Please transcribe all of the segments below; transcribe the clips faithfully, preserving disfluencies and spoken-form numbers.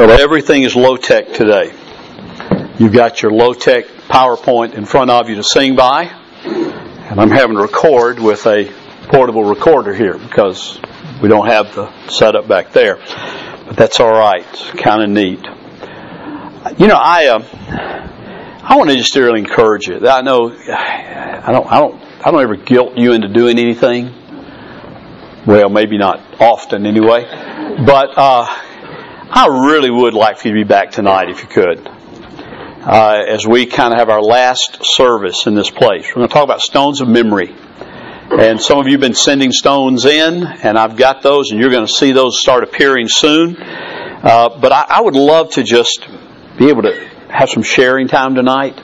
Well, everything is low-tech today. You've got your low-tech PowerPoint in front of you to sing by, and I'm having to record with a portable recorder here because we don't have the setup back there. But that's all right. It's kind of neat. You know, I uh, I want to just really encourage you. I know I don't I don't I don't ever guilt you into doing anything. Well, maybe not often anyway. But uh, I really would like for you to be back tonight if you could. Uh, as we kind of have our last service in this place. We're going to talk about stones of memory. And some of you have been sending stones in, and I've got those, and you're going to see those start appearing soon. Uh, but I, I would love to just be able to have some sharing time tonight.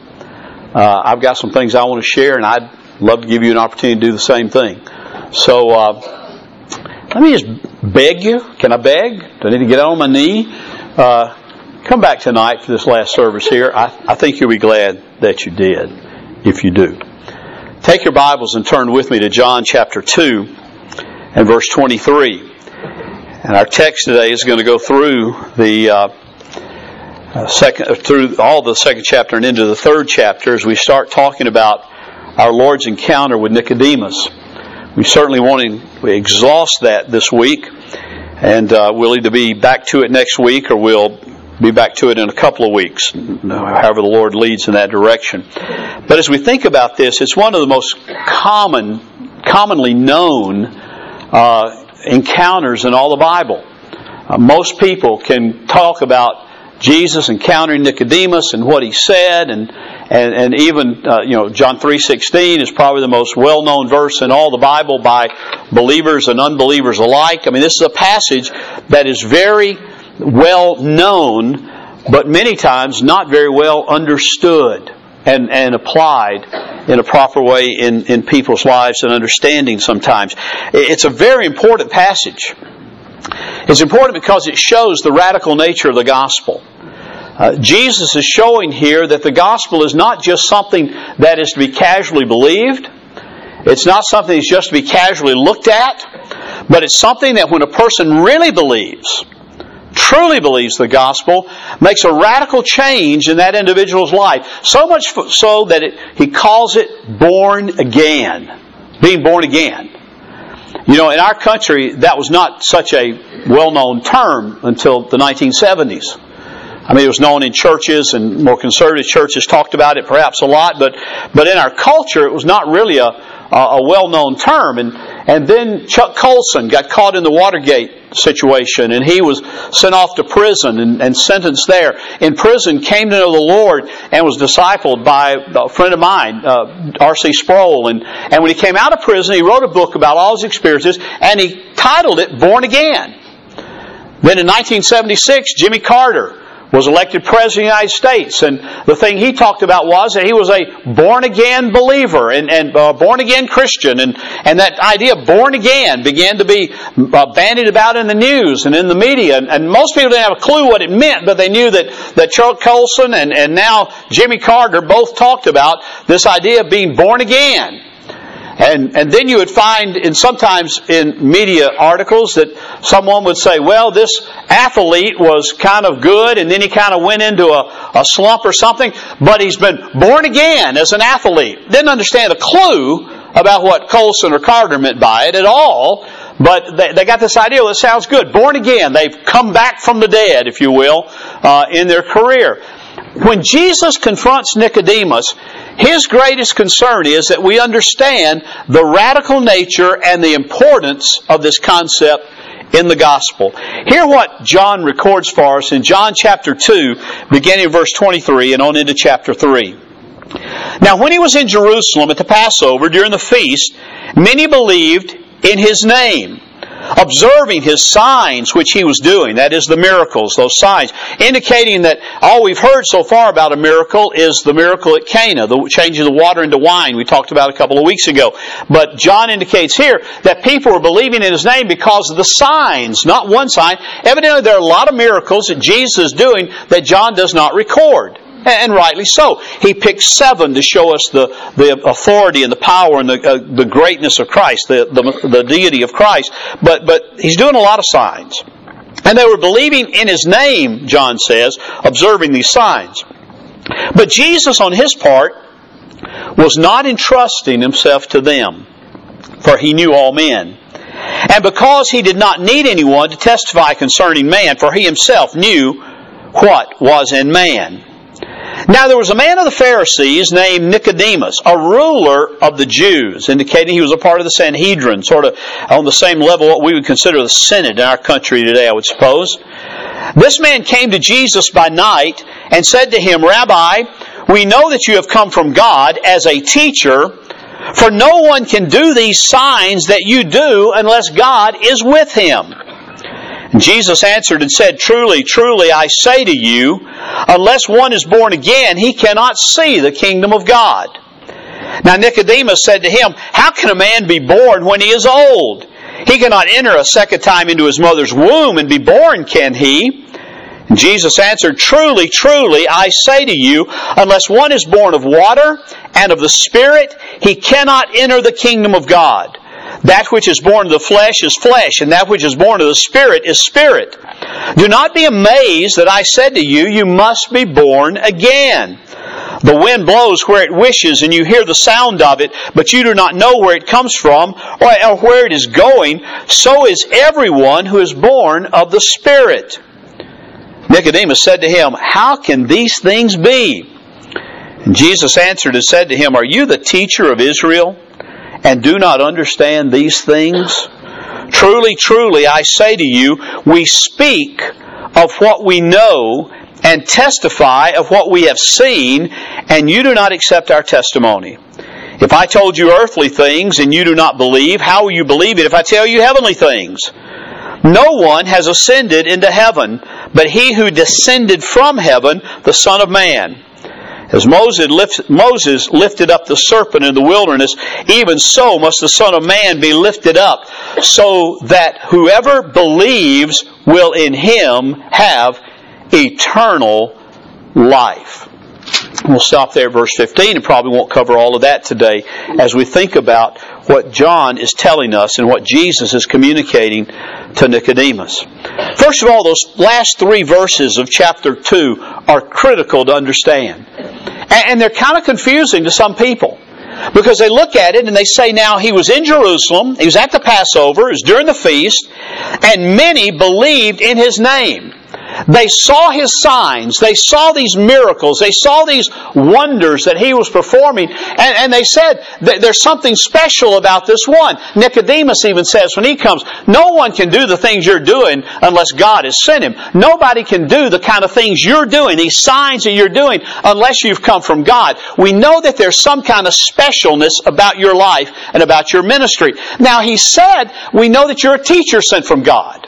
Uh, I've got some things I want to share, and I'd love to give you an opportunity to do the same thing. So uh, let me just beg you. Can I beg? Do I need to get on my knee? Uh Come back tonight for this last service here. I, I think you'll be glad that you did, if you do. Take your Bibles and turn with me to John chapter two and verse twenty-three. And our text today is going to go through the uh, second, through all the second chapter and into the third chapter as we start talking about our Lord's encounter with Nicodemus. We certainly want to exhaust that this week, and uh, we'll either be back to it next week or we'll be back to it in a couple of weeks, however the Lord leads in that direction. But as we think about this, it's one of the most common, commonly known uh, encounters in all the Bible. Uh, most people can talk about Jesus encountering Nicodemus and what he said, and and, and even uh, you know John three sixteen is probably the most well-known verse in all the Bible by believers and unbelievers alike. I mean, this is a passage that is very well known, but many times not very well understood and, and applied in a proper way in, in people's lives and understanding sometimes. It's a very important passage. It's important because it shows the radical nature of the gospel. Uh, Jesus is showing here that the gospel is not just something that is to be casually believed. It's not something that's just to be casually looked at, but it's something that when a person really believes, truly believes the gospel, makes a radical change in that individual's life. So much so that it, he calls it born again. Being born again. You know, in our country, that was not such a well-known term until the nineteen seventies. I mean, it was known in churches, and more conservative churches talked about it perhaps a lot, but but in our culture, it was not really a, a well-known term. And and then Chuck Colson got caught in the Watergate situation, and he was sent off to prison and, and sentenced there. In prison, came to know the Lord and was discipled by a friend of mine, uh, R C Sproul. And, and when he came out of prison, he wrote a book about all his experiences, and he titled it Born Again. Then in nineteen seventy-six, Jimmy Carter was elected President of the United States, and the thing he talked about was that he was a born-again believer and, and a born-again Christian, and, and that idea of born-again began to be uh, bandied about in the news and in the media, and, and most people didn't have a clue what it meant, but they knew that, that Chuck Colson and, and now Jimmy Carter both talked about this idea of being born again. And and then you would find, in sometimes in media articles, that someone would say, well, this athlete was kind of good, and then he kind of went into a, a slump or something, but he's been born again as an athlete. Didn't understand a clue about what Colson or Carter meant by it at all, but they, they got this idea, well, it sounds good. Born again, they've come back from the dead, if you will, uh, in their career. When Jesus confronts Nicodemus, his greatest concern is that we understand the radical nature and the importance of this concept in the gospel. Hear what John records for us in John chapter two, beginning in verse twenty-three and on into chapter three. Now, when he was in Jerusalem at the Passover during the feast, many believed in his name, observing his signs which he was doing, that is the miracles, those signs, indicating that all we've heard so far about a miracle is the miracle at Cana, the changing the water into wine we talked about a couple of weeks ago. But John indicates here that people were believing in his name because of the signs, not one sign. Evidently there are a lot of miracles that Jesus is doing that John does not record. And rightly so. He picked seven to show us the, the authority and the power and the, uh, the greatness of Christ, the, the, the deity of Christ. But, but he's doing a lot of signs. And they were believing in His name, John says, observing these signs. But Jesus, on His part, was not entrusting Himself to them, for He knew all men. And because He did not need anyone to testify concerning man, for He Himself knew what was in man. Now there was a man of the Pharisees named Nicodemus, a ruler of the Jews, indicating he was a part of the Sanhedrin, sort of on the same level what we would consider the Senate in our country today, I would suppose. This man came to Jesus by night and said to Him, "Rabbi, we know that you have come from God as a teacher, for no one can do these signs that you do unless God is with him." Jesus answered and said, "Truly, truly, I say to you, unless one is born again, he cannot see the kingdom of God." Now Nicodemus said to Him, "How can a man be born when he is old? He cannot enter a second time into his mother's womb and be born, can he?" Jesus answered, "Truly, truly, I say to you, unless one is born of water and of the Spirit, he cannot enter the kingdom of God. That which is born of the flesh is flesh, and that which is born of the Spirit is spirit. Do not be amazed that I said to you, you must be born again. The wind blows where it wishes, and you hear the sound of it, but you do not know where it comes from or where it is going. So is everyone who is born of the Spirit." Nicodemus said to Him, "How can these things be?" And Jesus answered and said to him, "Are you the teacher of Israel, and do not understand these things? Truly, truly, I say to you, we speak of what we know and testify of what we have seen, and you do not accept our testimony. If I told you earthly things and you do not believe, how will you believe it if I tell you heavenly things? No one has ascended into heaven, but He who descended from heaven, the Son of Man. As Moses lifted up the serpent in the wilderness, even so must the Son of Man be lifted up, so that whoever believes will in Him have eternal life." We'll stop there at verse fifteen, and probably won't cover all of that today as we think about what John is telling us and what Jesus is communicating to Nicodemus. First of all, those last three verses of chapter two are critical to understand. And they're kind of confusing to some people, because they look at it and they say, now he was in Jerusalem, he was at the Passover, it was during the feast, and many believed in his name. They saw his signs, they saw these miracles, they saw these wonders that he was performing, and, and they said that there's something special about this one. Nicodemus even says when he comes, no one can do the things you're doing unless God has sent him. Nobody can do the kind of things you're doing, these signs that you're doing, unless you've come from God. We know that there's some kind of specialness about your life and about your ministry. Now he said, we know that you're a teacher sent from God.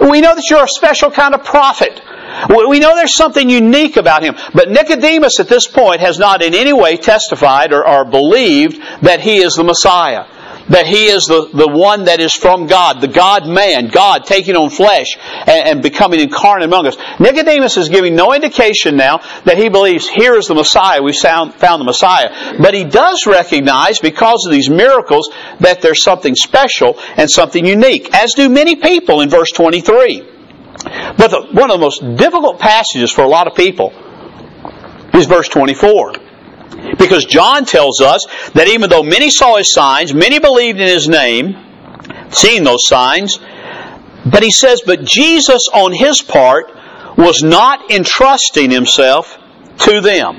We know that you're a special kind of prophet. We know there's something unique about him. But Nicodemus at this point has not in any way testified or, or believed that he is the Messiah, that he is the, the one that is from God, the God-man, God taking on flesh and, and becoming incarnate among us. Nicodemus is giving no indication now that he believes here is the Messiah, we found the Messiah. But he does recognize, because of these miracles, that there's something special and something unique, as do many people in verse twenty-three. But the, one of the most difficult passages for a lot of people is verse twenty-four. Because John tells us that even though many saw his signs, many believed in his name, seeing those signs, but he says, but Jesus on his part was not entrusting himself to them,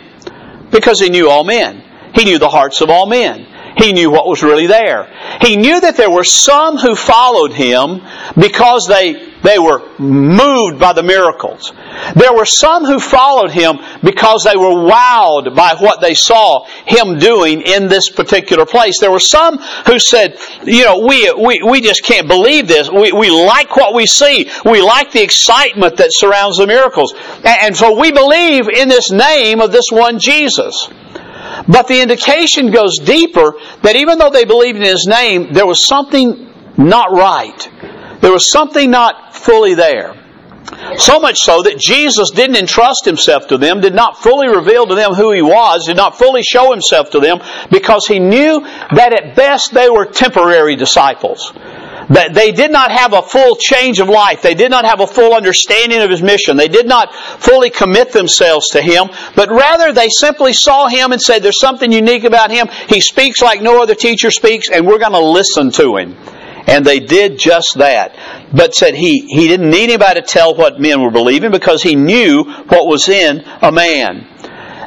because he knew all men. He knew the hearts of all men. He knew what was really there. He knew that there were some who followed him because they, they were moved by the miracles. There were some who followed him because they were wowed by what they saw him doing in this particular place. There were some who said, you know, we we, we just can't believe this. We, we like what we see. We like the excitement that surrounds the miracles. And, and so we believe in this name of this one Jesus. But the indication goes deeper that even though they believed in His name, there was something not right. There was something not fully there. So much so that Jesus didn't entrust Himself to them, did not fully reveal to them who He was, did not fully show Himself to them, because He knew that at best they were temporary disciples. But they did not have a full change of life. They did not have a full understanding of His mission. They did not fully commit themselves to Him, but rather they simply saw Him and said, there's something unique about Him. He speaks like no other teacher speaks, and we're going to listen to Him. And they did just that. But said he, he didn't need anybody to tell what men were believing because He knew what was in a man.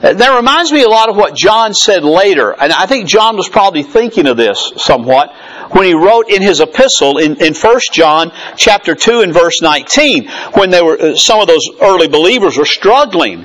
That reminds me a lot of what John said later, and I think John was probably thinking of this somewhat when he wrote in his epistle in, in First John chapter two and verse nineteen, when they were, some of those early believers were struggling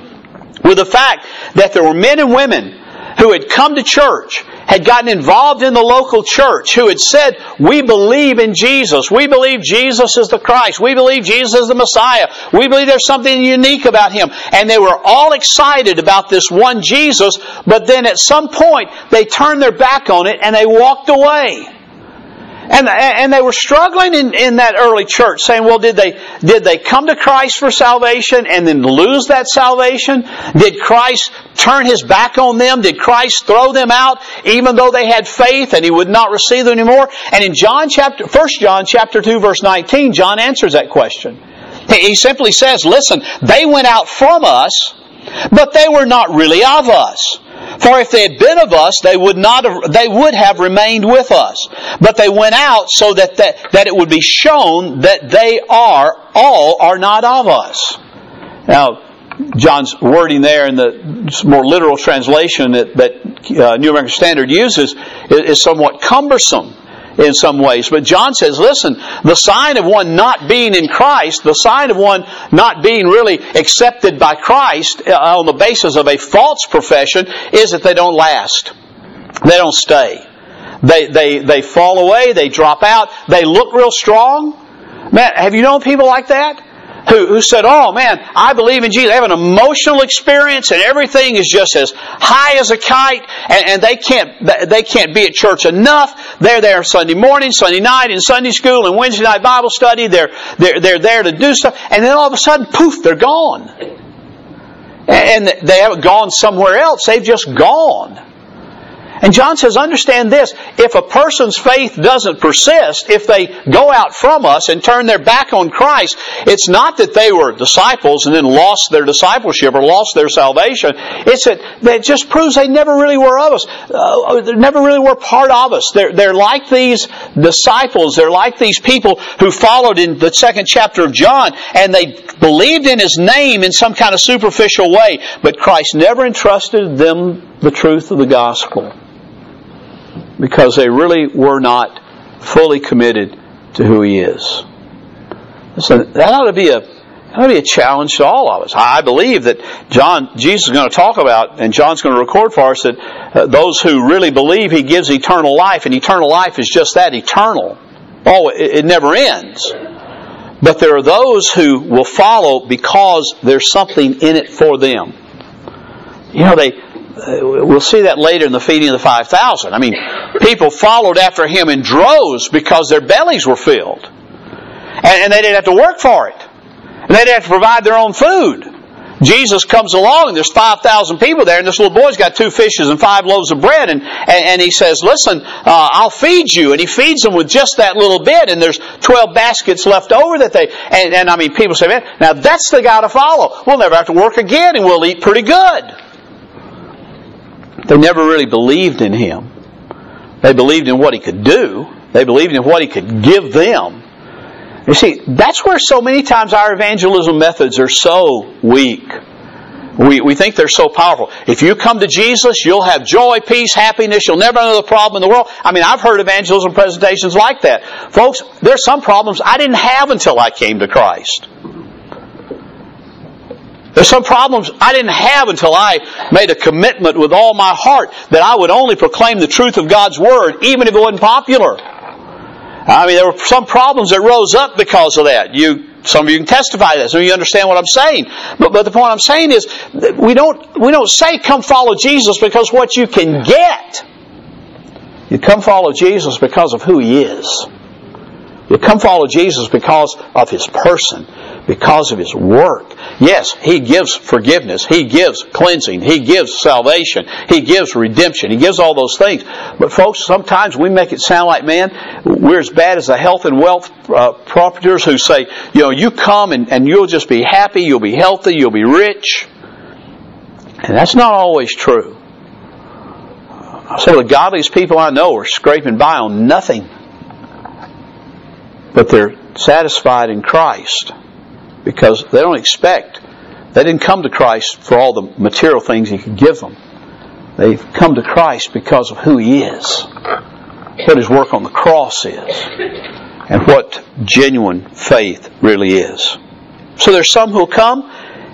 with the fact that there were men and women who had come to church, had gotten involved in the local church, who had said, we believe in Jesus. We believe Jesus is the Christ. We believe Jesus is the Messiah. We believe there's something unique about Him. And they were all excited about this one Jesus, but then at some point they turned their back on it and they walked away. And, and they were struggling in, in that early church, saying, well, did they did they come to Christ for salvation and then lose that salvation? Did Christ turn His back on them? Did Christ throw them out even though they had faith and He would not receive them anymore? And in John chapter, First John chapter two, verse nineteen, John answers that question. He simply says, listen, they went out from us, but they were not really of us. For if they had been of us, they would not have, they would have remained with us. But they went out so that, that, that it would be shown that they are, all are not of us. Now, John's wording there in the more literal translation that, that uh, New American Standard uses is, is somewhat cumbersome in some ways. But John says, listen, the sign of one not being in Christ, the sign of one not being really accepted by Christ on the basis of a false profession is that they don't last. They don't stay. They, they, they fall away. They drop out. They look real strong. Man, have you known people like that? Who, who said, oh man, I believe in Jesus. They have an emotional experience and everything is just as high as a kite, and, and they can't they can't be at church enough. They're there Sunday morning, Sunday night, in Sunday school, and Wednesday night Bible study. They're, they're, they're there to do stuff, and then all of a sudden, poof, they're gone. And they haven't gone somewhere else. They've just gone. And John says, understand this, if a person's faith doesn't persist, if they go out from us and turn their back on Christ, it's not that they were disciples and then lost their discipleship or lost their salvation. It's that it just proves they never really were of us. Uh, they never really were part of us. They're, they're like these disciples. They're like these people who followed in the second chapter of John, and they believed in His name in some kind of superficial way, but Christ never entrusted them the truth of the gospel, because they really were not fully committed to who He is. So that ought to be a, that ought to be a challenge to all of us. I believe that John, Jesus is going to talk about, and John's going to record for us, that uh, those who really believe He gives eternal life, and eternal life is just that, eternal. Oh, it, it never ends. But there are those who will follow because there's something in it for them. You know, they... We'll see that later in the feeding of the five thousand. I mean, people followed after Him in droves because their bellies were filled. And they didn't have to work for it. And they didn't have to provide their own food. Jesus comes along and there's five thousand people there, and this little boy's got two fishes and five loaves of bread, and, and, and He says, listen, uh, I'll feed you. And He feeds them with just that little bit, and there's twelve baskets left over that they... And, and I mean, people say, man, now that's the guy to follow. We'll never have to work again and we'll eat pretty good. They never really believed in Him. They believed in what He could do. They believed in what He could give them. You see, that's where so many times our evangelism methods are so weak. We, we think they're so powerful. If you come to Jesus, you'll have joy, peace, happiness. You'll never have another problem in the world. I mean, I've heard evangelism presentations like that. Folks, there's some problems I didn't have until I came to Christ. There's some problems I didn't have until I made a commitment with all my heart that I would only proclaim the truth of God's Word, even if it wasn't popular. I mean, there were some problems that rose up because of that. You, some of you can testify to that. Some of you understand what I'm saying. But, but the point I'm saying is, we don't, we don't say, come follow Jesus because what you can get. You come follow Jesus because of who He is. You come follow Jesus because of His person, because of His work. Yes, He gives forgiveness. He gives cleansing. He gives salvation. He gives redemption. He gives all those things. But folks, sometimes we make it sound like, man, we're as bad as the health and wealth uh, proprietors who say, you know, you come and, and you'll just be happy, you'll be healthy, you'll be rich. And that's not always true. Some of the godliest people I know are scraping by on nothing. But they're satisfied in Christ because they don't expect. They didn't come to Christ for all the material things He could give them. They've come to Christ because of who He is, what His work on the cross is, and what genuine faith really is. So there's some who'll come,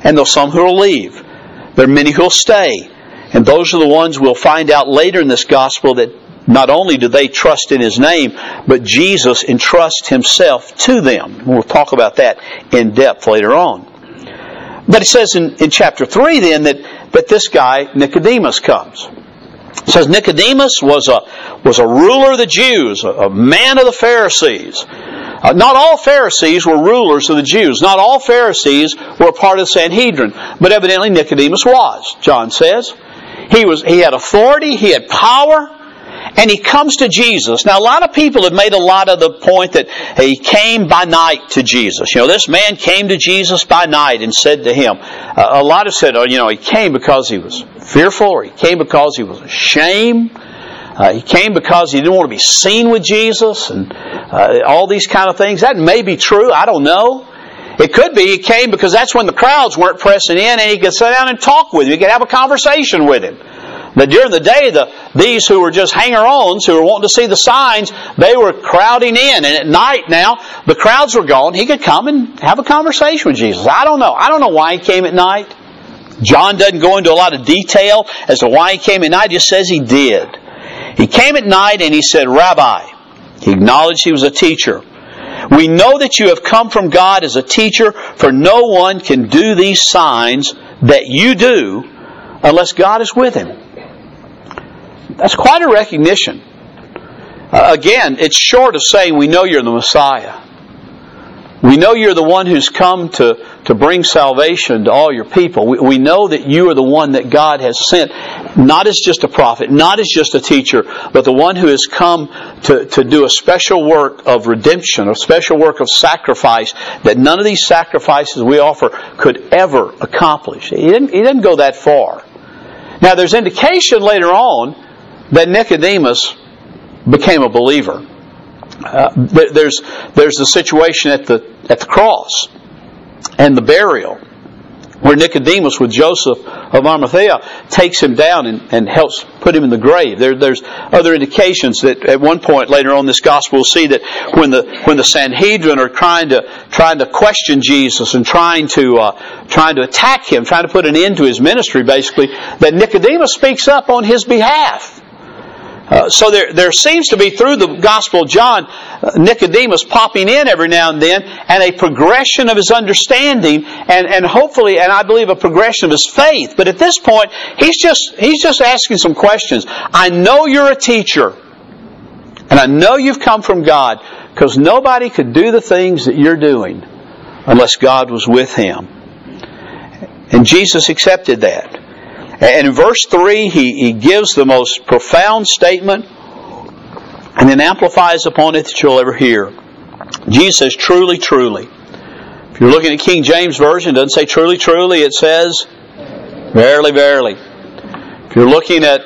and there's some who'll leave. There are many who'll stay. And those are the ones we'll find out later in this gospel that not only do they trust in His name, but Jesus entrusts Himself to them. We'll talk about that in depth later on. But it says in, in chapter three then that, that this guy, Nicodemus, comes. It says Nicodemus was a, was a ruler of the Jews, a man of the Pharisees. Uh, not all Pharisees were rulers of the Jews. Not all Pharisees were a part of the Sanhedrin. But evidently Nicodemus was, John says. He was. He had authority, he had power, and he comes to Jesus. Now, a lot of people have made a lot of the point that he came by night to Jesus. You know, this man came to Jesus by night and said to Him. Uh, a lot have said, oh, you know, he came because he was fearful, or he came because he was ashamed. Uh, he came because he didn't want to be seen with Jesus, and uh, all these kind of things. That may be true, I don't know. It could be he came because that's when the crowds weren't pressing in and he could sit down and talk with him. He could have a conversation with him. But during the day, the these who were just hanger-ons, who were wanting to see the signs, they were crowding in. And at night now, the crowds were gone. He could come and have a conversation with Jesus. I don't know. I don't know why he came at night. John doesn't go into a lot of detail as to why he came at night. He just says he did. He came at night and he said, Rabbi. He acknowledged he was a teacher. We know that you have come from God as a teacher, for no one can do these signs that you do unless God is with him. That's quite a recognition. Uh, again, it's short of saying we know you're the Messiah. We know you're the one who's come to, to bring salvation to all your people. We, we know that you are the one that God has sent, not as just a prophet, not as just a teacher, but the one who has come to, to do a special work of redemption, a special work of sacrifice that none of these sacrifices we offer could ever accomplish. He didn't, he didn't go that far. Now, there's indication later on that Nicodemus became a believer. Uh, there's there's the situation at the at the cross and the burial where Nicodemus with Joseph of Arimathea takes him down and, and helps put him in the grave. There, there's other indications that at one point later on in this gospel we'll see that when the when the Sanhedrin are trying to trying to question Jesus and trying to uh, trying to attack him, trying to put an end to his ministry, basically, that Nicodemus speaks up on his behalf. Uh, so there, there seems to be, through the Gospel of John, uh, Nicodemus popping in every now and then, and a progression of his understanding, and, and hopefully, and I believe, a progression of his faith. But at this point, he's just he's just asking some questions. I know you're a teacher, and I know you've come from God, because nobody could do the things that you're doing unless God was with him. And Jesus accepted that. And in verse three, he, he gives the most profound statement and then amplifies upon it that you'll ever hear. Jesus says, truly, truly. If you're looking at King James Version, it doesn't say truly, truly. It says, verily, verily. If you're looking at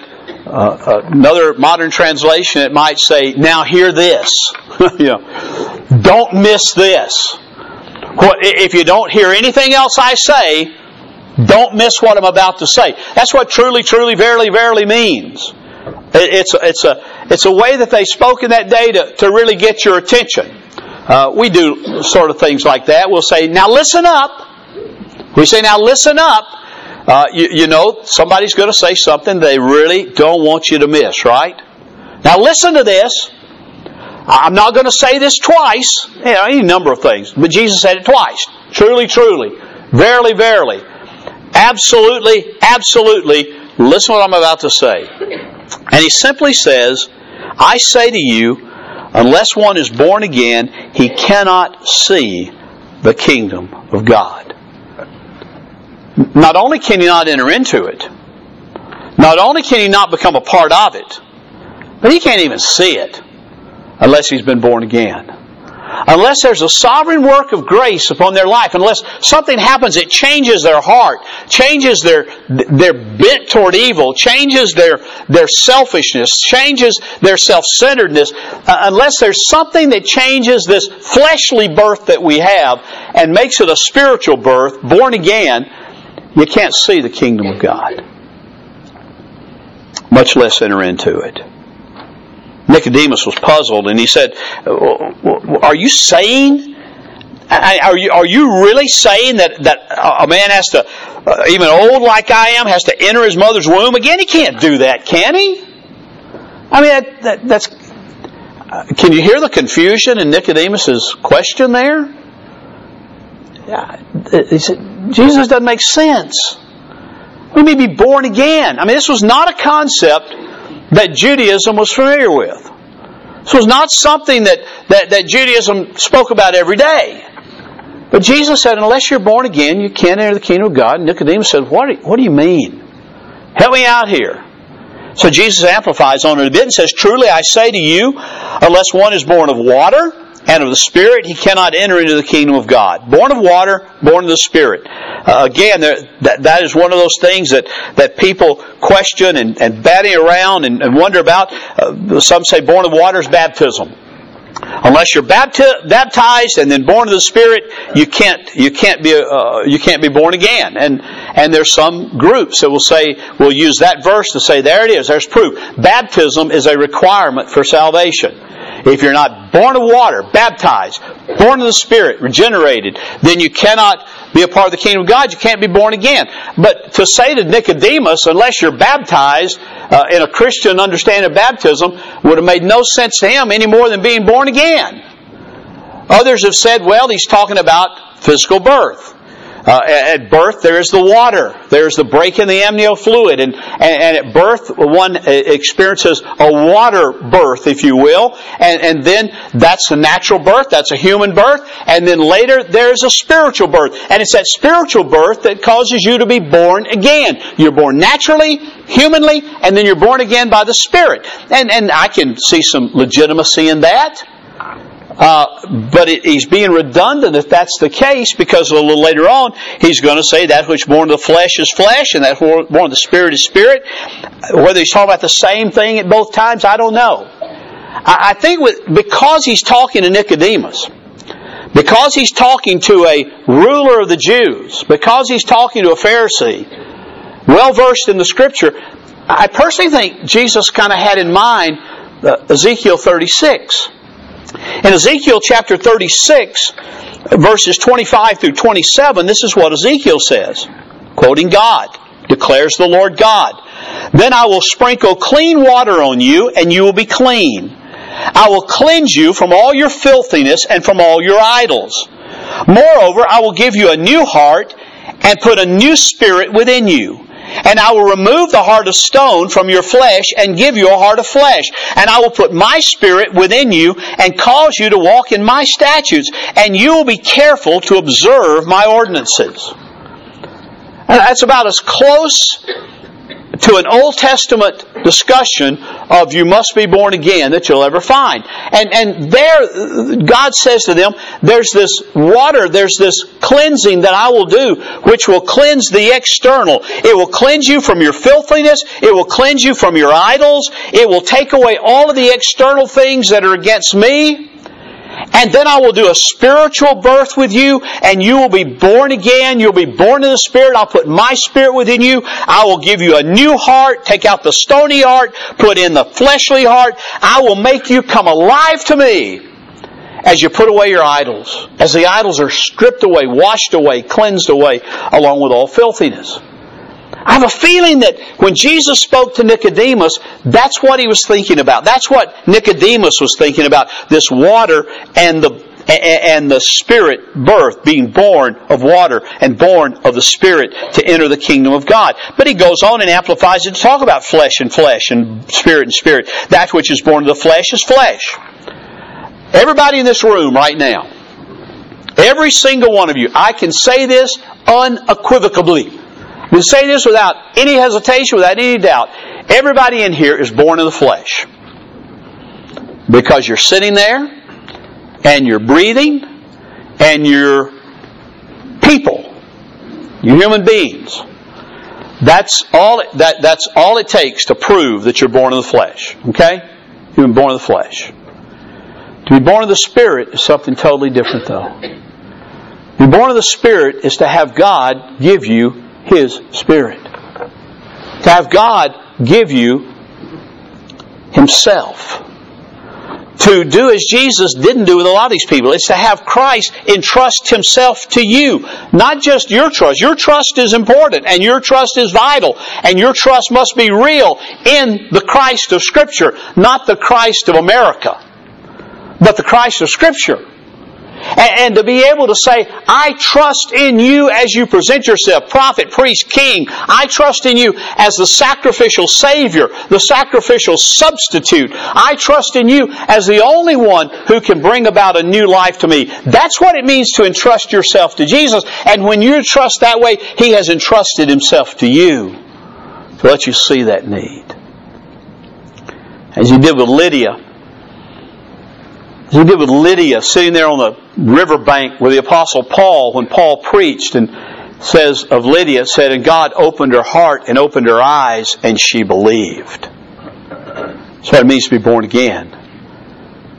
uh, another modern translation, it might say, now hear this. You know, don't miss this. What, if you don't hear anything else I say, don't miss what I'm about to say. That's what truly, truly, verily, verily means. It's a, it's a, it's a way that they spoke in that day to, to really get your attention. Uh, we do sort of things like that. We'll say, now listen up. We say, now listen up. Uh, you, you know, somebody's going to say something they really don't want you to miss, right? Now listen to this. I'm not going to say this twice. You know, any number of things. But Jesus said it twice. Truly, truly. Verily, verily. Absolutely, absolutely, listen what I'm about to say. And he simply says, I say to you, unless one is born again, he cannot see the kingdom of God. Not only can he not enter into it, not only can he not become a part of it, but he can't even see it unless he's been born again. Unless there's a sovereign work of grace upon their life, unless something happens that changes their heart, changes their their bent toward evil, changes their, their selfishness, changes their self-centeredness, uh, unless there's something that changes this fleshly birth that we have and makes it a spiritual birth, born again, you can't see the kingdom of God, much less enter into it. Nicodemus was puzzled, and he said, "Are you saying? Are you are you really saying that that a man has to, even old like I am, has to enter his mother's womb again? He can't do that, can he? I mean, that, that, that's. Can you hear the confusion in Nicodemus's question there? He said, Jesus doesn't make sense. We may be born again. I mean, this was not a concept that Judaism was familiar with. This was not something that, that, that Judaism spoke about every day. But Jesus said, unless you're born again, you can't enter the kingdom of God. And Nicodemus said, what do, what do you mean? Help me out here. So Jesus amplifies on it a bit and says, truly I say to you, unless one is born of water and of the Spirit, he cannot enter into the kingdom of God. Born of water, born of the Spirit. Uh, again, there, that, that is one of those things that, that people question and, and batty around and, and wonder about. Uh, some say born of water is baptism. Unless you're bapti- baptized and then born of the Spirit, you can't you can't be uh, you can't be born again. And and there's some groups that will say will use that verse to say there it is, there's proof. Baptism is a requirement for salvation. If you're not born of water, baptized, born of the Spirit, regenerated, then you cannot be a part of the kingdom of God. You can't be born again. But to say to Nicodemus, unless you're baptized uh, in a Christian understanding of baptism, would have made no sense to him any more than being born again. Others have said, well, he's talking about physical birth. Uh, at birth, there is the water. There is the break in the amnio fluid. And, and, and at birth, one experiences a water birth, if you will. And, and then that's the natural birth. That's a human birth. And then later, there's a spiritual birth. And it's that spiritual birth that causes you to be born again. You're born naturally, humanly, and then you're born again by the Spirit. And, and I can see some legitimacy in that. Uh, but it, he's being redundant if that's the case, because a little later on he's going to say that which born of the flesh is flesh and that born of the Spirit is spirit. Whether he's talking about the same thing at both times, I don't know. I, I think with, because he's talking to Nicodemus, because he's talking to a ruler of the Jews, because he's talking to a Pharisee, well versed in the Scripture, I personally think Jesus kind of had in mind uh, Ezekiel thirty-six. In Ezekiel chapter thirty-six, verses twenty-five through twenty-seven, this is what Ezekiel says, quoting God, declares the Lord God, "Then I will sprinkle clean water on you, and you will be clean. I will cleanse you from all your filthiness and from all your idols. Moreover, I will give you a new heart and put a new spirit within you. And I will remove the heart of stone from your flesh and give you a heart of flesh. And I will put my Spirit within you and cause you to walk in my statutes. And you will be careful to observe my ordinances." And that's about as close to an Old Testament discussion of you must be born again that you'll ever find. And and there, God says to them, there's this water, there's this cleansing that I will do, which will cleanse the external. It will cleanse you from your filthiness. It will cleanse you from your idols. It will take away all of the external things that are against me. And then I will do a spiritual birth with you, and you will be born again. You'll be born of the Spirit. I'll put my Spirit within you. I will give you a new heart. Take out the stony heart. Put in the fleshly heart. I will make you come alive to me as you put away your idols. As the idols are stripped away, washed away, cleansed away, along with all filthiness. I have a feeling that when Jesus spoke to Nicodemus, that's what he was thinking about. That's what Nicodemus was thinking about, this water and the and the Spirit birth, being born of water and born of the Spirit to enter the kingdom of God. But he goes on and amplifies it to talk about flesh and flesh and spirit and spirit. That which is born of the flesh is flesh. Everybody in this room right now, Every single one of you. I can say this unequivocally. I can say this without any hesitation, without any doubt. Everybody in here is born of the flesh. Because you're sitting there, and you're breathing, and you're people. You're human beings. That's all it, that, that's all it takes to prove that you're born of the flesh. Okay? You've been born of the flesh. To be born of the Spirit is something totally different, though. To be born of the Spirit is to have God give you His Spirit. To have God give you Himself. To do as Jesus didn't do with a lot of these people. It's to have Christ entrust Himself to you. Not just your trust. Your trust is important, and your trust is vital, and your trust must be real in the Christ of Scripture, not the Christ of America, but the Christ of Scripture. And, and to be able to say, I trust in you as you present yourself, prophet, priest, king. I trust in you as the sacrificial Savior, the sacrificial substitute. I trust in you as the only one who can bring about a new life to me. That's what it means to entrust yourself to Jesus. And when you trust that way, He has entrusted Himself to you to let you see that need. As He did with Lydia, as He did with Lydia, sitting there on the riverbank with the Apostle Paul when Paul preached, and says of Lydia, said, and God opened her heart and opened her eyes, and she believed. That's what it means to be born again.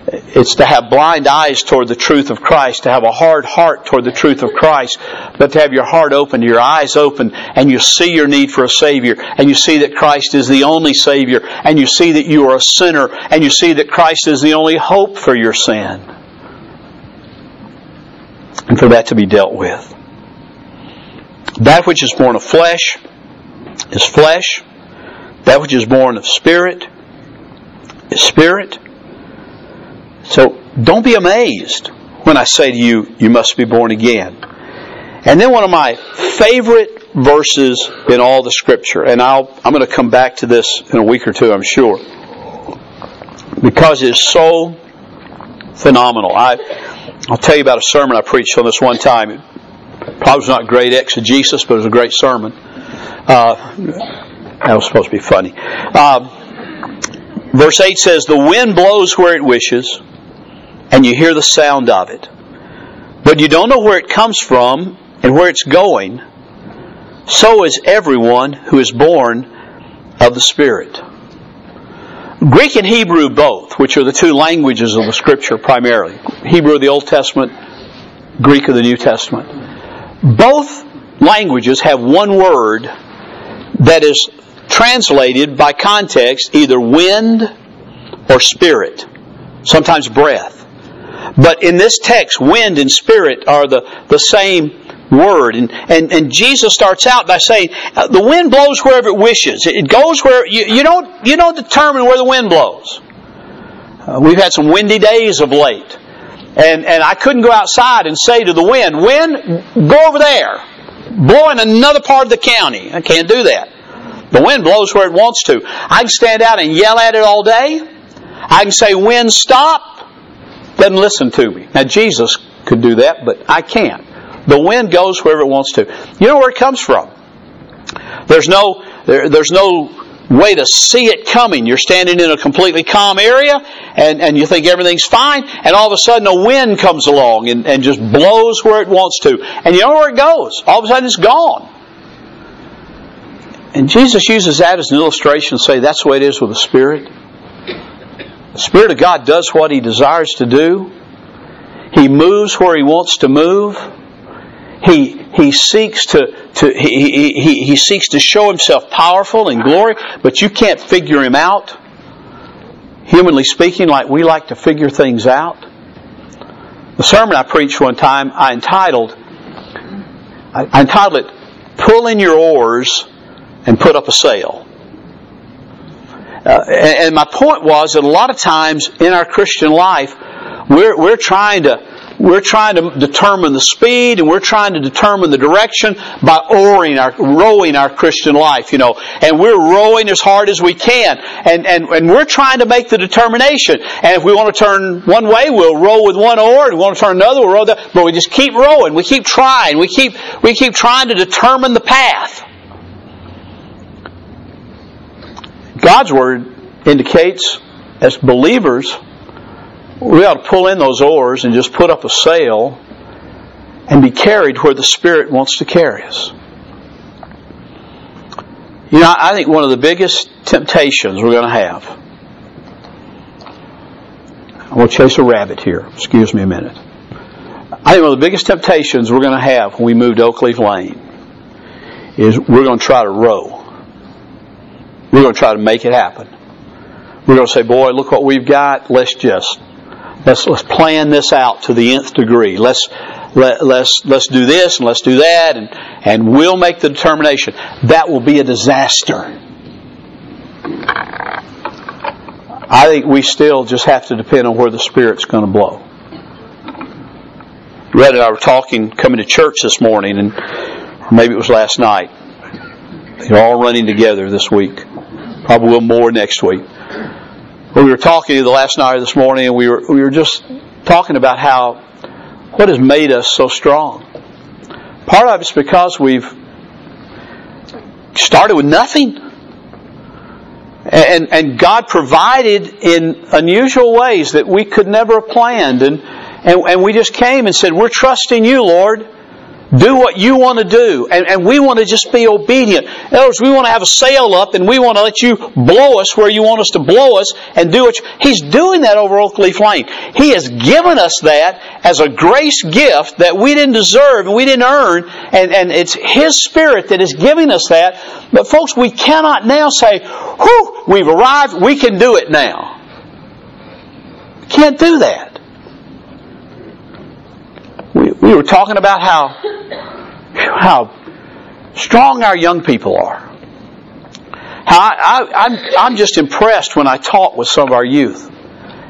It's to have blind eyes toward the truth of Christ, to have a hard heart toward the truth of Christ, but to have your heart open, your eyes open, and you see your need for a Savior, and you see that Christ is the only Savior, and you see that you are a sinner, and you see that Christ is the only hope for your sin. And for that to be dealt with. That which is born of flesh is flesh. That which is born of spirit is spirit. So, don't be amazed when I say to you, you must be born again. And then one of my favorite verses in all the Scripture, and I'll, I'm going to come back to this in a week or two, I'm sure, because it's so phenomenal. I, I'll tell you about a sermon I preached on this one time. It probably was not great exegesis, but it was a great sermon. Uh, that was supposed to be funny. Uh, verse eight says, the wind blows where it wishes, and you hear the sound of it. But you don't know where it comes from and where it's going. So is everyone who is born of the Spirit. Greek and Hebrew both, which are the two languages of the Scripture primarily. Hebrew of the Old Testament, Greek of the New Testament. Both languages have one word that is translated by context either wind or spirit. Sometimes breath. But in this text, wind and spirit are the, the same word. And, and, and Jesus starts out by saying, the wind blows wherever it wishes. It goes where, you, you don't, you don't determine where the wind blows. Uh, we've had some windy days of late. And, and I couldn't go outside and say to the wind, wind, go over there. Blow in another part of the county. I can't do that. The wind blows where it wants to. I can stand out and yell at it all day. I can say, wind, stop. Doesn't listen to me. Now, Jesus could do that, but I can't. The wind goes wherever it wants to. You know where it comes from. There's no, there, there's no way to see it coming. You're standing in a completely calm area, and, and you think everything's fine, and all of a sudden a wind comes along and, and just blows where it wants to. And you know where it goes. All of a sudden it's gone. And Jesus uses that as an illustration to say that's the way it is with the Spirit. The Spirit of God does what He desires to do. He moves where He wants to move. He He seeks to, to he, he, he seeks to show Himself powerful and glory, but you can't figure Him out. Humanly speaking, like we like to figure things out. The sermon I preached one time, I entitled I, I entitled it "Pull in Your Oars and Put Up a Sail." Uh, and, and my point was that a lot of times in our Christian life, we're, we're trying to We're trying to determine the speed and we're trying to determine the direction by rowing our, rowing our Christian life, you know. And we're rowing as hard as we can. And, and, and we're trying to make the determination. And if we want to turn one way, we'll row with one oar. If we want to turn another, we'll row the other. But we just keep rowing. We keep trying. We keep, we keep trying to determine the path. God's Word indicates as believers, we ought to pull in those oars and just put up a sail and be carried where the Spirit wants to carry us. You know, I think one of the biggest temptations we're going to have, I'm going to chase a rabbit here. Excuse me a minute. I think one of the biggest temptations we're going to have when we move to Oakleaf Lane is we're going to try to row. We're going to try to make it happen. We're going to say, boy, look what we've got. Let's just... Let's, let's plan this out to the nth degree. Let's let, let's let's do this and let's do that, and, and we'll make the determination. That will be a disaster. I think we still just have to depend on where the Spirit's going to blow. Red and I were talking, coming to church this morning, and or maybe it was last night. They're all running together this week. Probably will more next week. We were talking the last night or this morning, and we were we were just talking about how what has made us so strong. Part of it's because we've started with nothing, and and God provided in unusual ways that we could never have planned, and and, and we just came and said, "We're trusting you, Lord. Do what you want to do." And, and we want to just be obedient. In other words, we want to have a sail up and we want to let you blow us where you want us to blow us and do what you... He's doing that over Oakleaf Lane. He has given us that as a grace gift that we didn't deserve and we didn't earn. And, and it's His Spirit that is giving us that. But folks, we cannot now say, whew, we've arrived, we can do it now. Can't do that. We, we were talking about how how strong our young people are. How I, I, I'm I'm just impressed when I talk with some of our youth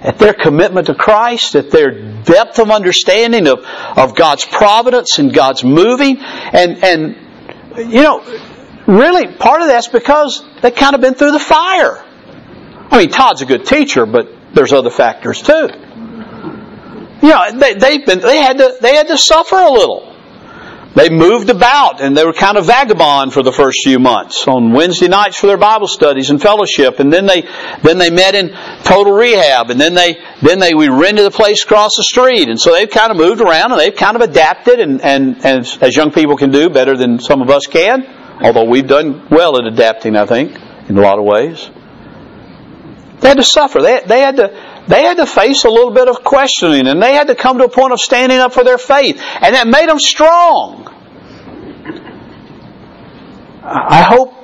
at their commitment to Christ, at their depth of understanding of, of God's providence and God's moving, and and you know, really part of that's because they've kind of been through the fire. I mean, Todd's a good teacher, but there's other factors too. You know, they, they've been, they had to, they had to suffer a little. They moved about and they were kind of vagabond for the first few months on Wednesday nights for their Bible studies and fellowship, and then they, then they met in total rehab, and then they, then they, we rented a place across the street, and so they've kind of moved around and they've kind of adapted, and, and, and as, as young people can do better than some of us can, although we've done well at adapting, I think, in a lot of ways. They had to suffer. They, they had to, They had to face a little bit of questioning, and they had to come to a point of standing up for their faith. And that made them strong. I hope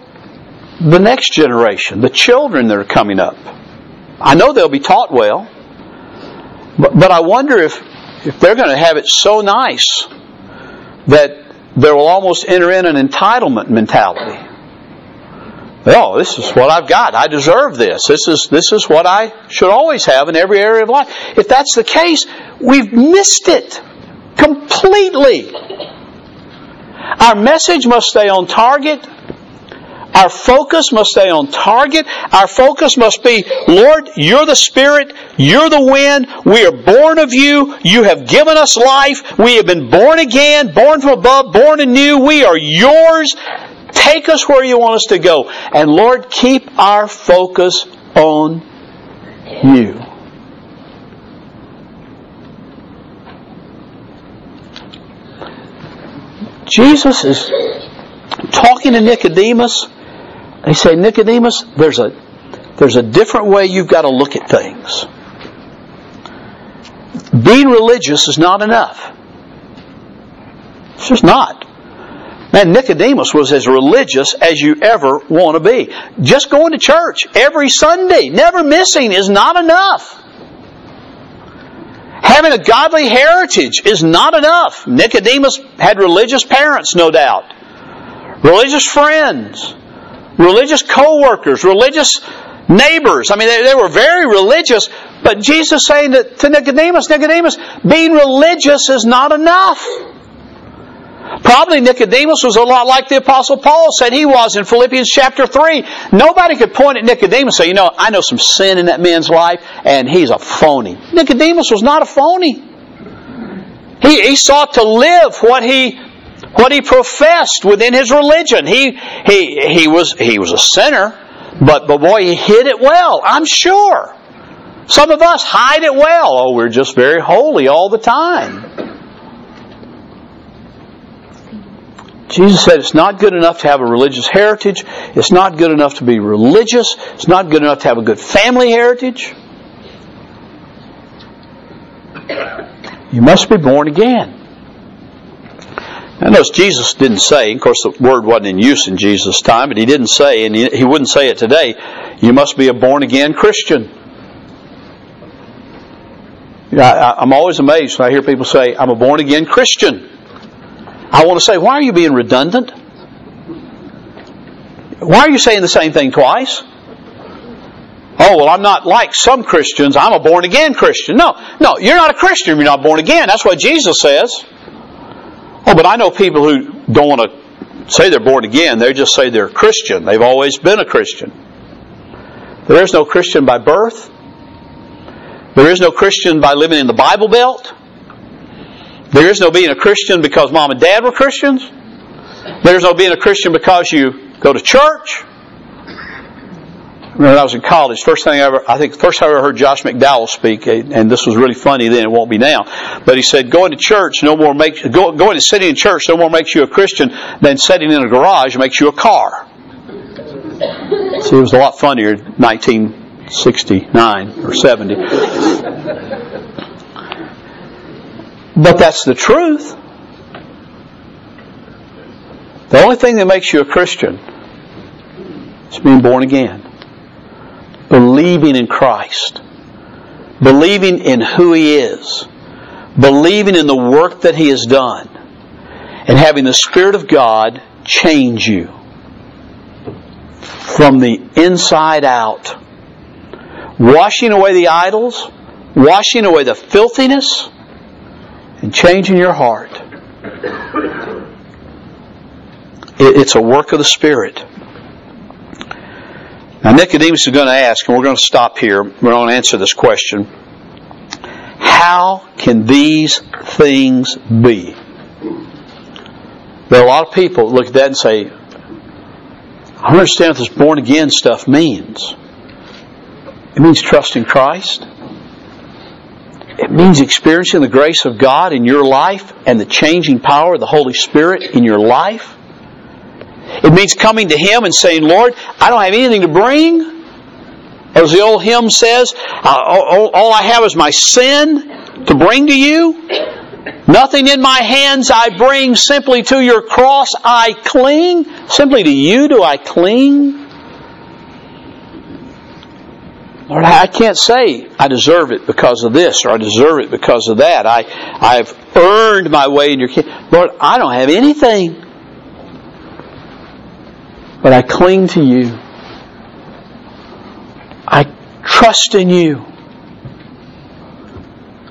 the next generation, the children that are coming up, I know they'll be taught well, but, but I wonder if, if they're going to have it so nice that there will almost enter in an entitlement mentality. Oh, this is what I've got. I deserve this. This is this is what I should always have in every area of life. If that's the case, we've missed it completely. Our message must stay on target. Our focus must stay on target. Our focus must be, Lord, you're the Spirit. You're the wind. We are born of you. You have given us life. We have been born again, born from above, born anew. We are yours. Take us where you want us to go. And Lord, keep our focus on you. Jesus is talking to Nicodemus. He said, Nicodemus, there's a, there's a different way you've got to look at things. Being religious is not enough. It's just not. Man, Nicodemus was as religious as you ever want to be. Just going to church every Sunday, never missing, is not enough. Having a godly heritage is not enough. Nicodemus had religious parents, no doubt. Religious friends. Religious co-workers. Religious neighbors. I mean, they, they were very religious, But Jesus saying that to Nicodemus, Nicodemus, being religious is not enough. Probably Nicodemus was a lot like the Apostle Paul said he was in Philippians chapter three. Nobody could point at Nicodemus and say, you know, I know some sin in that man's life, and he's a phony. Nicodemus was not a phony. He, he sought to live what he what he professed within his religion. He he he was he was a sinner, but, but boy, he hid it well, I'm sure. Some of us hide it well. Oh, we're just very holy all the time. Jesus said it's not good enough to have a religious heritage. It's not good enough to be religious. It's not good enough to have a good family heritage. You must be born again. Now notice Jesus didn't say, of course the word wasn't in use in Jesus' time, but he didn't say, and he wouldn't say it today, you must be a born again Christian. I'm always amazed when I hear people say, I'm a born again Christian. I want to say, why are you being redundant? Why are you saying the same thing twice? Oh, well, I'm not like some Christians. I'm a born-again Christian. No, no, you're not a Christian if you're not born again. That's what Jesus says. Oh, but I know people who don't want to say they're born again. They just say they're Christian. They've always been a Christian. There is no Christian by birth. There is no Christian by living in the Bible Belt. There is no being a Christian because mom and dad were Christians. There's no being a Christian because you go to church. I remember when I was in college, first thing I ever, I think the first time I ever heard Josh McDowell speak, and this was really funny then, it won't be now, but he said, going to church no more makes, go, going and sitting in church no more makes you a Christian than sitting in a garage makes you a car. See, it was a lot funnier in nineteen sixty-nine or seventy. But that's the truth. The only thing that makes you a Christian is being born again. Believing in Christ. Believing in who He is. Believing in the work that He has done. And having the Spirit of God change you from the inside out. Washing away the idols. Washing away the filthiness. And changing your heart. It's a work of the Spirit. Now Nicodemus is going to ask, and we're going to stop here. We're going to answer this question. How can these things be? There are a lot of people that look at that and say, I don't understand what this born again stuff means. It means trust in Christ. It means experiencing the grace of God in your life and the changing power of the Holy Spirit in your life. It means coming to Him and saying, Lord, I don't have anything to bring. As the old hymn says, all I have is my sin to bring to you. Nothing in my hands I bring, simply to your cross I cling. Simply to you do I cling. Lord, I can't say I deserve it because of this or I deserve it because of that. I, I've earned my way in your kingdom. Lord, I don't have anything. But I cling to you. I trust in you.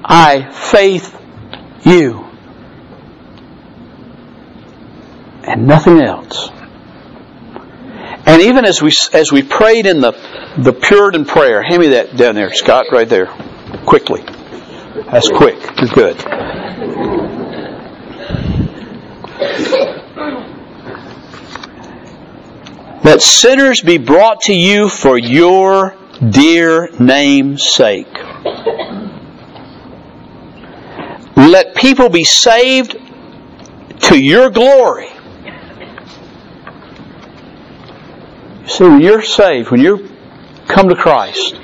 I faith you. And nothing else. And even as we as we prayed in the, the Puritan prayer, hand me that down there, Scott, right there, quickly. That's quick. You're good. That sinners be brought to you for your dear name's sake. Let people be saved to your glory. See, when you're saved, when you come to Christ,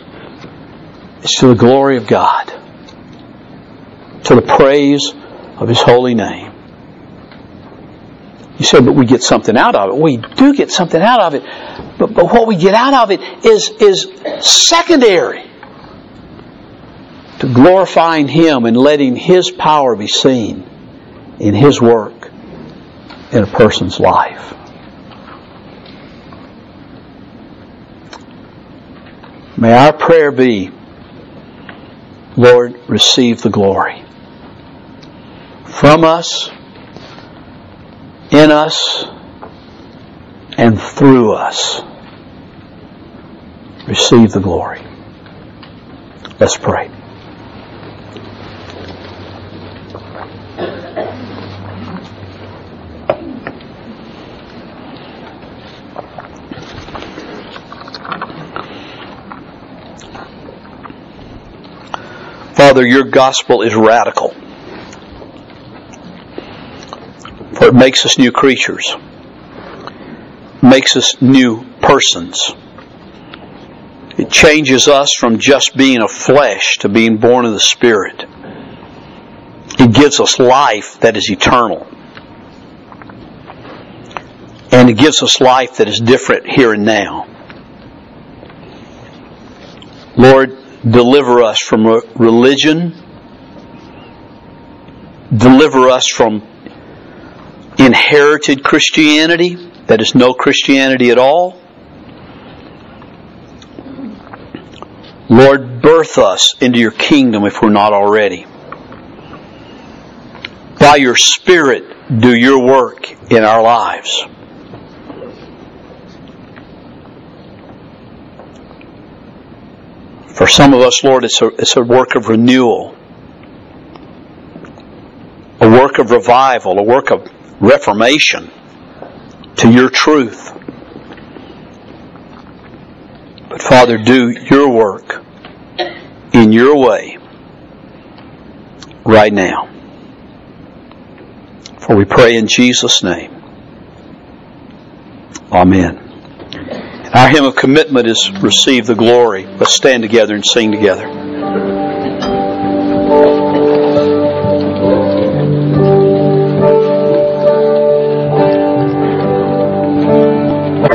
it's to the glory of God, to the praise of His holy name. You say, but we get something out of it. We do get something out of it, but, but what we get out of it is, is secondary to glorifying Him and letting His power be seen in His work in a person's life. May our prayer be Lord, receive the glory. From us, in us, and through us. Receive the glory. Let's pray. Father, your gospel is radical. For it makes us new creatures. Makes us new persons. It changes us from just being of flesh to being born of the Spirit. It gives us life that is eternal. And it gives us life that is different here and now. Lord, deliver us from religion. Deliver us from inherited Christianity, that is no Christianity at all. Lord, birth us into your kingdom if we're not already. By your Spirit, do your work in our lives. For some of us, Lord, it's a, it's a work of renewal, a work of revival, a work of reformation to your truth. But Father, do your work in your way right now. For we pray in Jesus' name. Amen. Our hymn of commitment is Receive the Glory. Let's stand together and sing together.